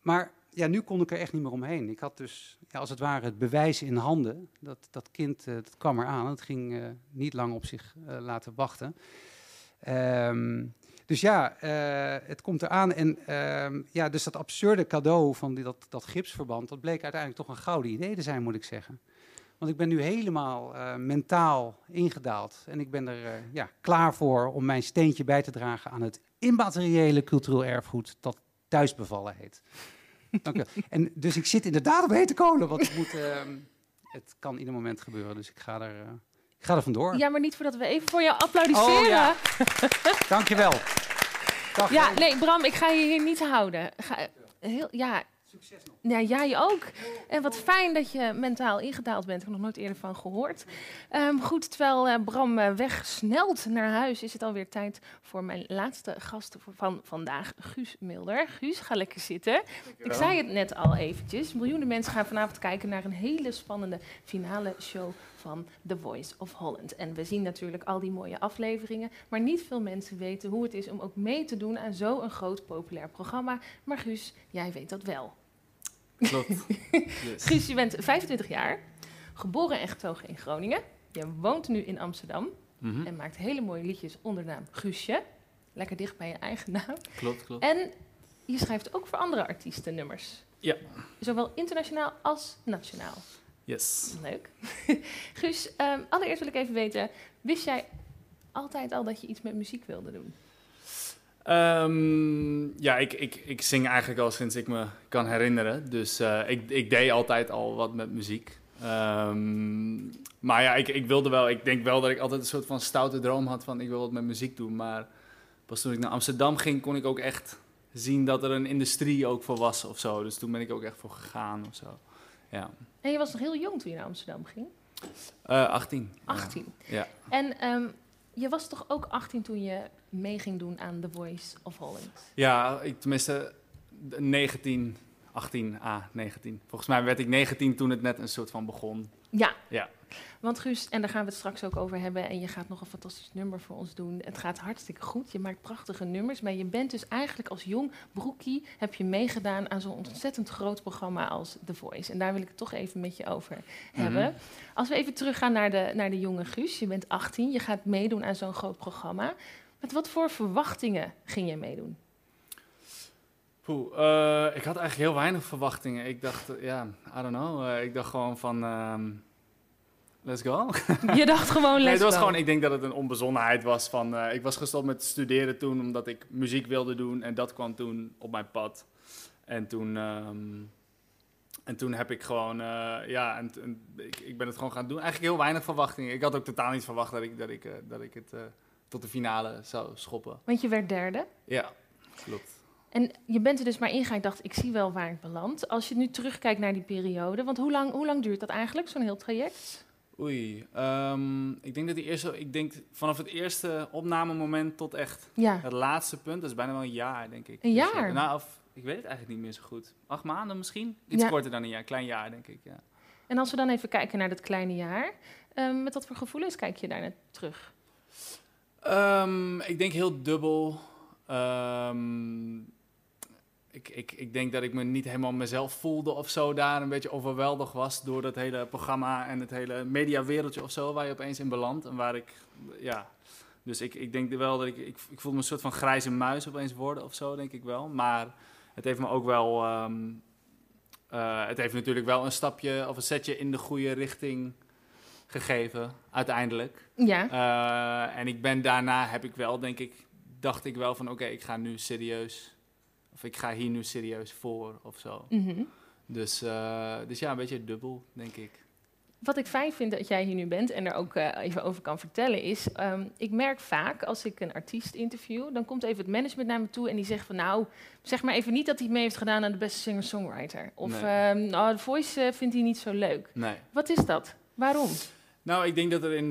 Maar nu kon ik er echt niet meer omheen. Ik had dus, als het ware, het bewijs in handen. Dat kind, dat kwam eraan. Het ging niet lang op zich laten wachten. Dus ja, het komt eraan. En ja, dus dat absurde cadeau van dat gipsverband, dat bleek uiteindelijk toch een gouden idee te zijn, moet ik zeggen. Want ik ben nu helemaal mentaal ingedaald. En ik ben er klaar voor om mijn steentje bij te dragen aan het immateriële cultureel erfgoed dat thuisbevallen heet. Dank je. En dus ik zit inderdaad op hete kolen, want het kan ieder moment gebeuren. Dus ik ga er... Ik ga er vandoor. Ja, maar niet voordat we even voor jou applaudisseren. Oh, ja. Dank je wel. Ja, nee, Bram, ik ga je hier niet houden. Succes nog. Ja, jij ook. En wat fijn dat je mentaal ingedaald bent. Ik heb nog nooit eerder van gehoord. Goed, terwijl Bram wegsnelt naar huis, is het alweer tijd voor mijn laatste gast van vandaag, Guus Mulder. Guus, ga lekker zitten. Ik zei het net al eventjes. Miljoenen mensen gaan vanavond kijken naar een hele spannende finale show van The Voice of Holland. En we zien natuurlijk al die mooie afleveringen, maar niet veel mensen weten hoe het is om ook mee te doen aan zo'n groot populair programma. Maar Guus, jij weet dat wel. Klopt. Yes. Guus, je bent 25 jaar, geboren en getogen in Groningen. Je woont nu in Amsterdam en maakt hele mooie liedjes onder de naam Guusje. Lekker dicht bij je eigen naam. Klopt, klopt. En je schrijft ook voor andere artiesten nummers. Ja. Zowel internationaal als nationaal. Yes. Leuk. Guus, allereerst wil ik even weten, wist jij altijd al dat je iets met muziek wilde doen? Ja, ik zing eigenlijk al sinds ik me kan herinneren. Dus ik deed altijd al wat met muziek. Maar ja, ik wilde wel. Ik denk wel dat ik altijd een soort van stoute droom had van ik wil wat met muziek doen. Maar pas toen ik naar Amsterdam ging, kon ik ook echt zien dat er een industrie ook voor was of zo. Dus toen ben ik ook echt voor gegaan of zo. Ja. En je was nog heel jong toen je naar Amsterdam ging? 18. 18. Ja. En je was toch ook 18 toen je mee ging doen aan The Voice of Holland? Ja, tenminste 19, 18, 19. Volgens mij werd ik 19 toen het net een soort van begon. Ja. Ja. Want Guus, en daar gaan we het straks ook over hebben. En je gaat nog een fantastisch nummer voor ons doen. Het gaat hartstikke goed. Je maakt prachtige nummers. Maar je bent dus eigenlijk als jong broekie... heb je meegedaan aan zo'n ontzettend groot programma als The Voice. En daar wil ik het toch even met je over hebben. Mm-hmm. Als we even teruggaan naar de jonge Guus. Je bent 18. Je gaat meedoen aan zo'n groot programma. Met wat voor verwachtingen ging je meedoen? Ik had eigenlijk heel weinig verwachtingen. Ik dacht, I don't know. Ik dacht gewoon van... Let's go. Je dacht gewoon let's go. Nee, het was gewoon, ik denk dat het een onbezonnenheid was van... ik was gestopt met studeren toen, omdat ik muziek wilde doen. En dat kwam toen op mijn pad. En toen heb ik gewoon... ik ben het gewoon gaan doen. Eigenlijk heel weinig verwachtingen. Ik had ook totaal niet verwacht dat ik het tot de finale zou schoppen. Want je werd derde? Ja, klopt. En je bent er dus maar ingegaan, ik dacht, ik zie wel waar ik beland. Als je nu terugkijkt naar die periode, want hoe lang duurt dat eigenlijk, zo'n heel traject? Ik denk dat vanaf het eerste opnamemoment tot echt het laatste punt, dat is bijna wel een jaar, denk ik. Een jaar? Ik weet het eigenlijk niet meer zo goed. 8 maanden misschien? Iets korter dan een jaar, klein jaar, denk ik, ja. En als we dan even kijken naar dat kleine jaar, met wat voor gevoelens kijk je daarna terug? Ik denk heel dubbel. Ik denk dat ik me niet helemaal mezelf voelde of zo daar. Een beetje overweldigd was door dat hele programma en het hele mediawereldje of zo. Waar je opeens in belandt en waar ik... Ja, dus ik denk wel dat ik voelde me een soort van grijze muis opeens worden of zo, denk ik wel. Maar het heeft me ook wel... het heeft natuurlijk wel een stapje of een setje in de goede richting gegeven, uiteindelijk. Ja. En ik ben daarna dacht ik wel van oké, ik ga nu serieus... Of ik ga hier nu serieus voor of zo. Mm-hmm. Dus ja, een beetje dubbel, denk ik. Wat ik fijn vind dat jij hier nu bent en er ook even over kan vertellen is... ik merk vaak, als ik een artiest interview, dan komt even het management naar me toe... en die zegt van nou, zeg maar even niet dat hij mee heeft gedaan aan de beste singer-songwriter. Of The Voice vindt hij niet zo leuk. Nee. Wat is dat? Waarom? Nou, ik denk dat er in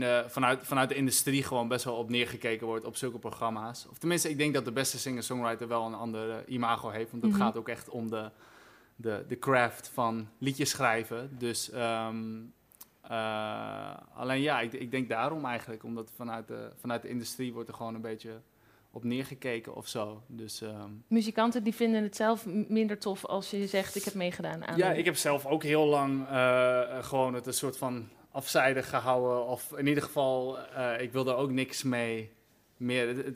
de... vanuit de industrie gewoon best wel op neergekeken wordt op zulke programma's. Of tenminste, ik denk dat de beste singer-songwriter wel een ander imago heeft. Want het gaat ook echt om de craft van liedjes schrijven. Dus alleen ja, ik denk daarom eigenlijk. Omdat vanuit de industrie wordt er gewoon een beetje op neergekeken of zo. Dus, muzikanten die vinden het zelf minder tof als je zegt ik heb meegedaan aan... Ja, ik heb zelf ook heel lang gewoon het een soort van... afzijdig gehouden, of in ieder geval, ik wilde ook niks mee meer.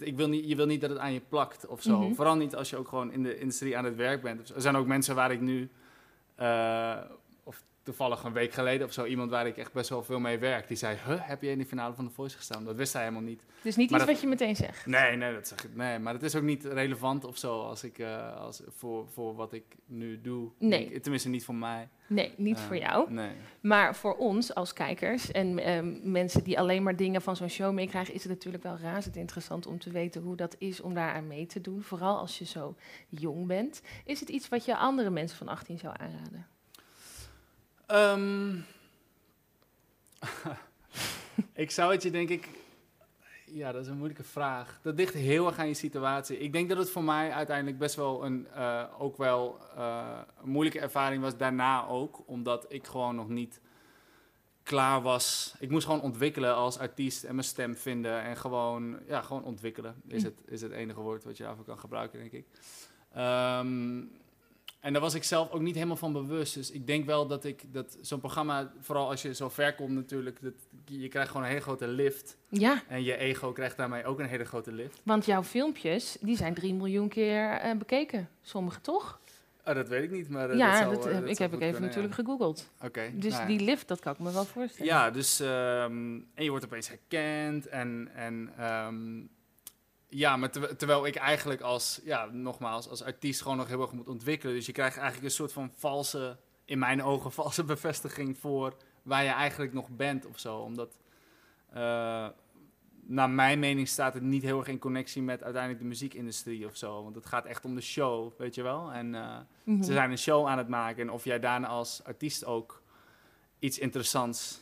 Je wil niet dat het aan je plakt of zo. Mm-hmm. Vooral niet als je ook gewoon in de industrie aan het werk bent. Er zijn ook mensen waar ik nu, of toevallig een week geleden of zo, iemand waar ik echt best wel veel mee werk. Die zei, heb je in de finale van The Voice gestaan? Dat wist hij helemaal niet. Dus niet maar iets dat, wat je meteen zegt? Nee, dat zeg ik. Nee, maar het is ook niet relevant of zo als ik, voor wat ik nu doe. Nee. Tenminste, niet voor mij. Nee, niet voor jou. Nee. Maar voor ons als kijkers en mensen die alleen maar dingen van zo'n show meekrijgen, is het natuurlijk wel razend interessant om te weten hoe dat is om daaraan mee te doen. Vooral als je zo jong bent. Is het iets wat je andere mensen van 18 zou aanraden? Ik zou het je denk ik... Ja, dat is een moeilijke vraag. Dat ligt heel erg aan je situatie. Ik denk dat het voor mij uiteindelijk best wel een moeilijke ervaring was. Daarna ook, omdat ik gewoon nog niet klaar was. Ik moest gewoon ontwikkelen als artiest en mijn stem vinden. En gewoon ontwikkelen is het enige woord wat je daarvoor kan gebruiken, denk ik. En daar was ik zelf ook niet helemaal van bewust. Dus ik denk wel dat zo'n programma, vooral als je zo ver komt natuurlijk, je krijgt gewoon een hele grote lift. Ja. En je ego krijgt daarmee ook een hele grote lift. Want jouw filmpjes, die zijn 3 miljoen keer bekeken. Sommige toch? Oh, dat weet ik niet, maar ik heb natuurlijk gegoogeld. Okay, dus nou ja. Die lift, dat kan ik me wel voorstellen. Ja, dus en je wordt opeens herkend en ja, maar terwijl ik eigenlijk als artiest gewoon nog heel erg moet ontwikkelen. Dus je krijgt eigenlijk een soort van valse, in mijn ogen, valse bevestiging voor waar je eigenlijk nog bent of zo. Omdat, naar mijn mening staat het niet heel erg in connectie met uiteindelijk de muziekindustrie of zo. Want het gaat echt om de show, weet je wel. En ze zijn een show aan het maken. En of jij daarna als artiest ook iets interessants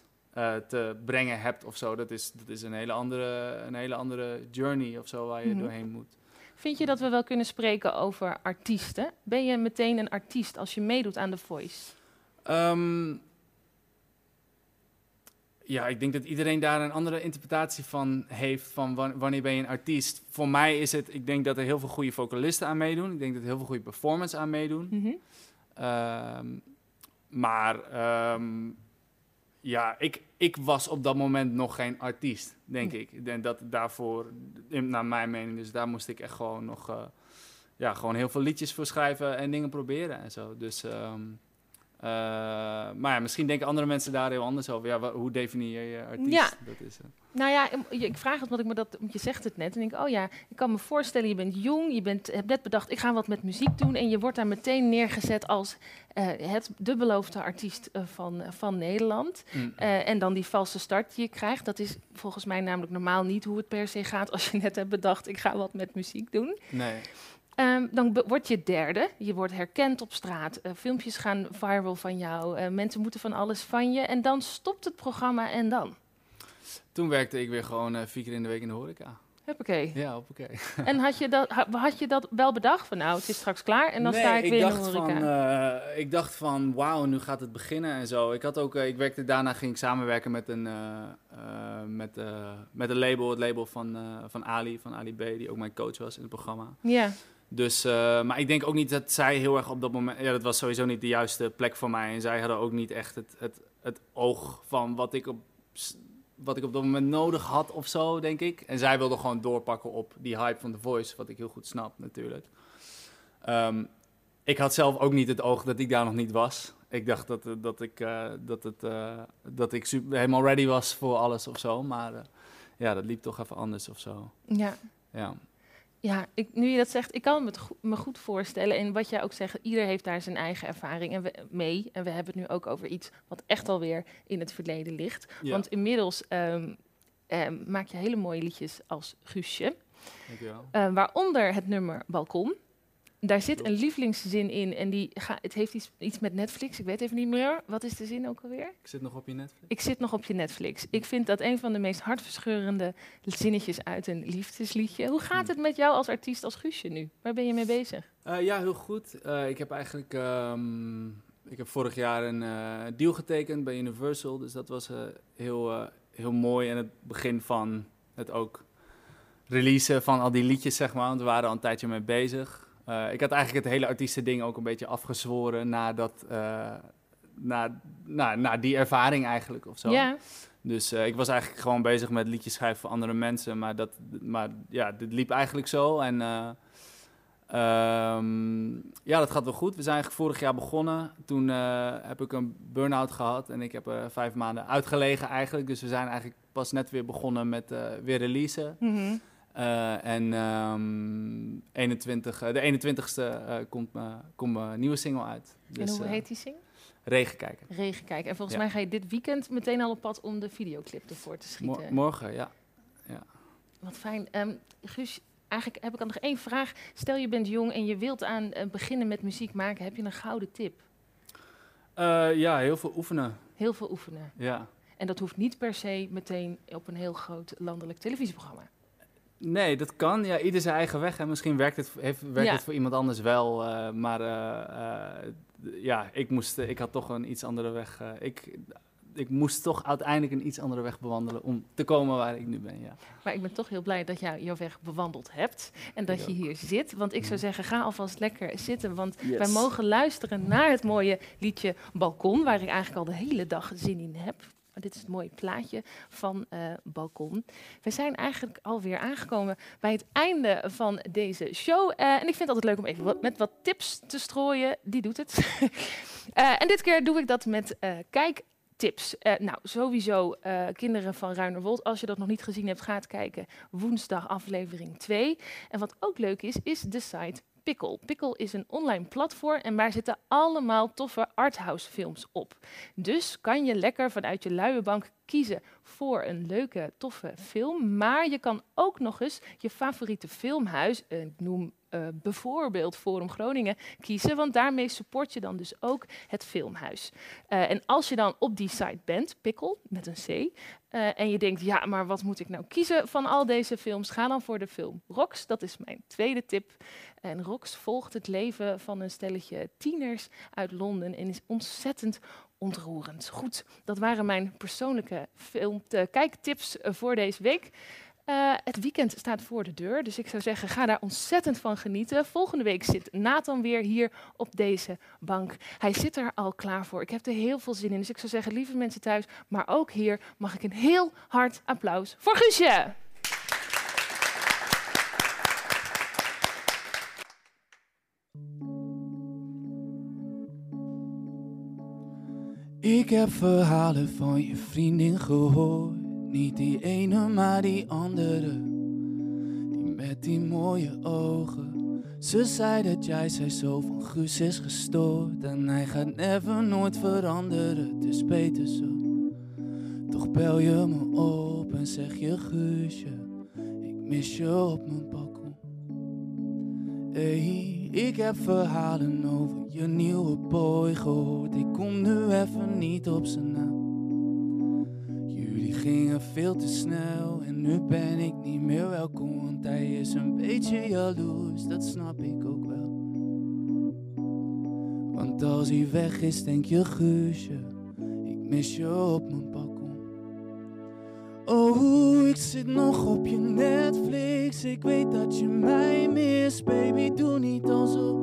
te brengen hebt of zo. Dat is een hele andere journey of zo waar je doorheen moet. Vind je dat we wel kunnen spreken over artiesten? Ben je meteen een artiest als je meedoet aan The Voice? Ja, ik denk dat iedereen daar een andere interpretatie van heeft van wanneer ben je een artiest. Voor mij is het, ik denk dat er heel veel goede vocalisten aan meedoen. Ik denk dat er heel veel goede performance aan meedoen. Ja, ik was op dat moment nog geen artiest, denk ik. En dat daarvoor, naar mijn mening, dus daar moest ik echt gewoon nog gewoon heel veel liedjes voor schrijven en dingen proberen en zo. Dus, maar ja, misschien denken andere mensen daar heel anders over. Ja, hoe definieer je artiest? Ja. Dat is, nou ja, ik vraag het, want je zegt het net. En ik denk, ik kan me voorstellen, je bent jong, hebt net bedacht, ik ga wat met muziek doen. En je wordt daar meteen neergezet als de beloofde artiest van Nederland. En dan die valse start die je krijgt. Dat is volgens mij namelijk normaal niet hoe het per se gaat als je net hebt bedacht, ik ga wat met muziek doen. Nee. Dan word je derde, je wordt herkend op straat, filmpjes gaan viral van jou, mensen moeten van alles van je. En dan stopt het programma en dan? Toen werkte ik weer gewoon 4 keer in de week in de horeca. Hoppakee. Ja, hoppakee. En had je dat wel bedacht? Van nou, het is straks klaar en dan sta ik weer in de horeca. Ik dacht van wauw, nu gaat het beginnen en zo. Ik had ook, daarna ging ik samenwerken met een label, het label van Ali B, die ook mijn coach was in het programma. Ja. Yeah. Dus, maar ik denk ook niet dat zij heel erg op dat moment... Ja, dat was sowieso niet de juiste plek voor mij. En zij hadden ook niet echt het oog van wat ik op dat moment nodig had of zo, denk ik. En zij wilde gewoon doorpakken op die hype van The Voice, wat ik heel goed snap natuurlijk. Ik had zelf ook niet het oog dat ik daar nog niet was. Ik dacht dat ik helemaal ready was voor alles of zo. Maar dat liep toch even anders of zo. Ja. Ja. Ja, nu je dat zegt, ik kan me goed voorstellen. En wat jij ook zegt, ieder heeft daar zijn eigen ervaring mee. En we hebben het nu ook over iets wat echt alweer in het verleden ligt. Ja. Want inmiddels maak je hele mooie liedjes als Guusje. Dankjewel. Waaronder het nummer Balkon. Daar zit een lievelingszin in en het heeft iets met Netflix. Ik weet even niet meer. Wat is de zin ook alweer? Ik zit nog op je Netflix. Ik zit nog op je Netflix. Ik vind dat een van de meest hartverscheurende zinnetjes uit een liefdesliedje. Hoe gaat het met jou als artiest, als Guusje nu? Waar ben je mee bezig? Ja, heel goed. Ik heb eigenlijk vorig jaar een deal getekend bij Universal. Dus dat was heel mooi en het begin van het ook releasen van al die liedjes, zeg maar. Want we waren al een tijdje mee bezig. Ik had eigenlijk het hele artiestending ook een beetje afgezworen na die ervaring eigenlijk of zo. Yeah. Dus ik was eigenlijk gewoon bezig met liedjes schrijven voor andere mensen. Maar dit liep eigenlijk zo. En ja, dat gaat wel goed. We zijn eigenlijk vorig jaar begonnen. Toen heb ik een burn-out gehad. En ik heb 5 maanden uitgelegen eigenlijk. Dus we zijn eigenlijk pas net weer begonnen met weer releasen. Mm-hmm. En 21ste komt mijn nieuwe single uit. Dus, en hoe heet die single? Regenkijken. Regenkijken. En volgens mij ga je dit weekend meteen al op pad om de videoclip ervoor te schieten. Morgen, ja. Wat fijn. Guus, eigenlijk heb ik al nog 1 vraag. Stel je bent jong en je wilt aan beginnen met muziek maken. Heb je een gouden tip? Ja, heel veel oefenen. Heel veel oefenen. Ja. En dat hoeft niet per se meteen op een heel groot landelijk televisieprogramma. Nee, dat kan. Ja, ieder zijn eigen weg. Hè. Misschien werkt het voor iemand anders wel. Ik had toch een iets andere weg. Ik moest toch uiteindelijk een iets andere weg bewandelen om te komen waar ik nu ben, ja. Maar ik ben toch heel blij dat jij jouw weg bewandeld hebt en dat je hier zit. Want ik zou zeggen, ga alvast lekker zitten. Want wij mogen luisteren naar het mooie liedje Balkon, waar ik eigenlijk al de hele dag zin in heb. Dit is het mooie plaatje van Balkon. We zijn eigenlijk alweer aangekomen bij het einde van deze show. En ik vind het altijd leuk om even met wat tips te strooien. Die doet het. En dit keer doe ik dat met kijktips. Sowieso Kinderen van Ruinerwold. Als je dat nog niet gezien hebt, ga het kijken. Woensdag aflevering 2. En wat ook leuk is de site Pickle. Pickle is een online platform en daar zitten allemaal toffe arthouse films op. Dus kan je lekker vanuit je luie bank kiezen voor een leuke, toffe film. Maar je kan ook nog eens je favoriete filmhuis, ik noem bijvoorbeeld Forum Groningen, kiezen. Want daarmee support je dan dus ook het filmhuis. En als je dan op die site bent, Pickle, met een C, en je denkt, ja, maar wat moet ik nou kiezen van al deze films? Ga dan voor de film Rox, dat is mijn tweede tip. En Rox volgt het leven van een stelletje tieners uit Londen en is ontzettend ontroerend. Goed, dat waren mijn persoonlijke kijktips voor deze week. Het weekend staat voor de deur, dus ik zou zeggen, ga daar ontzettend van genieten. Volgende week zit Nathan weer hier op deze bank. Hij zit er al klaar voor. Ik heb er heel veel zin in, dus ik zou zeggen, lieve mensen thuis, maar ook hier mag ik een heel hard applaus voor Guusje. Ik heb verhalen van je vriendin gehoord. Niet die ene, maar die andere. Die met die mooie ogen. Ze zei dat jij zei zo van Guus is gestoord. En hij gaat never nooit veranderen. Het is beter zo. Toch bel je me op en zeg je Guusje. Ik mis je op mijn balkon. Hey, ik heb verhalen over je nieuwe boy gehoord. Ik kom nu even niet op zijn naam. Jullie gingen veel te snel en nu ben ik niet meer welkom. Want hij is een beetje jaloers, dat snap ik ook wel. Want als hij weg is, denk je Guusje, ik mis je op mijn balkon. Oh, ik zit nog op je Netflix, ik weet dat je mij mist. Baby, doe niet alsof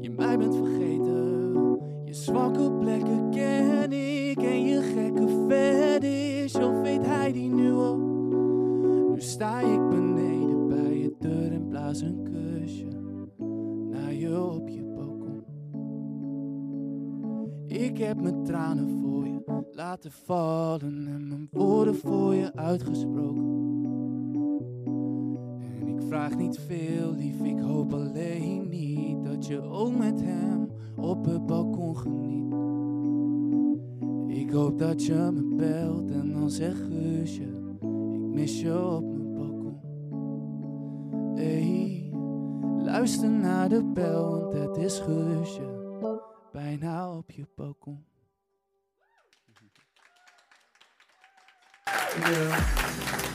je mij bent vergeten. Je zwakke plekken ken ik en je gekke fetish. Of weet hij die nu al? Nu sta ik beneden bij je deur en blaas een kusje naar je op je balkon. Ik heb mijn tranen voor je laten vallen en mijn woorden voor je uitgesproken. En ik vraag niet veel, lief, ik hoop alleen niet dat je ook met hem op het balkon geniet. Ik hoop dat je me belt en dan zegt Guusje, ik mis je op mijn balkon. Hey, luister naar de bel, want het is Guusje, bijna op je balkon. Ja.